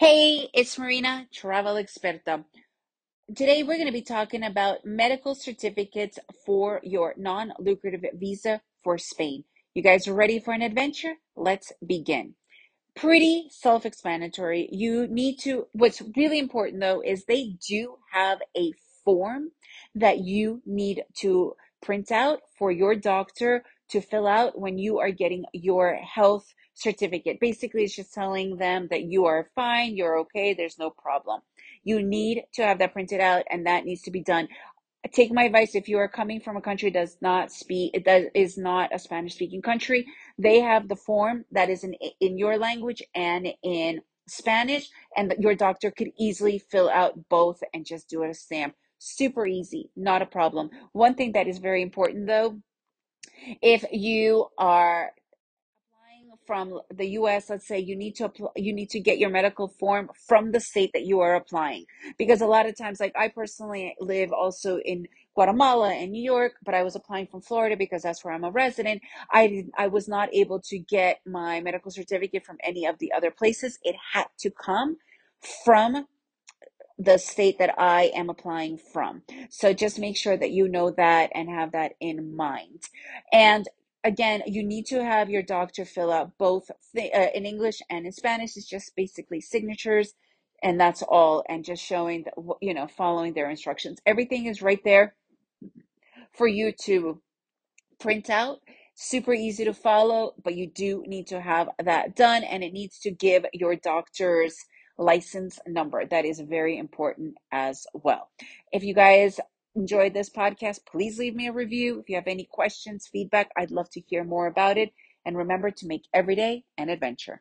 Hey, it's Marina, Travel Experta. Today we're going to be talking about medical certificates for your non-lucrative visa for Spain. You guys ready for an adventure? Let's begin. Pretty self-explanatory. What's really important though is they do have a form that you need to print out for your doctor to fill out when you are getting your health certificate. Basically, it's just telling them that you are fine, you're okay, there's no problem. You need to have that printed out, and that needs to be done. Take my advice: if you are coming from a country that is not a Spanish-speaking country, they have the form that is in your language and in Spanish, and your doctor could easily fill out both and just do it a stamp. Super easy, not a problem. One thing that is very important, though, if you are from the U.S., let's say you need to get your medical form from the state that you are applying, because a lot of times, like I personally live also in Guatemala and New York, but I was applying from Florida because that's where I'm a resident. I was not able to get my medical certificate from any of the other places. It had to come from the state that I am applying from. So just make sure that you know that and have that in mind. And again, you need to have your doctor fill out both in English and in Spanish. It's just basically signatures, and that's all, and just showing that, you know, following their instructions. Everything is right there for you to print out. Super easy to follow, but you do need to have that done, and it needs to give your doctor's license number. That is very important as well. If you guys enjoyed this podcast, please leave me a review. If you have any questions, feedback, I'd love to hear more about it. And remember to make every day an adventure.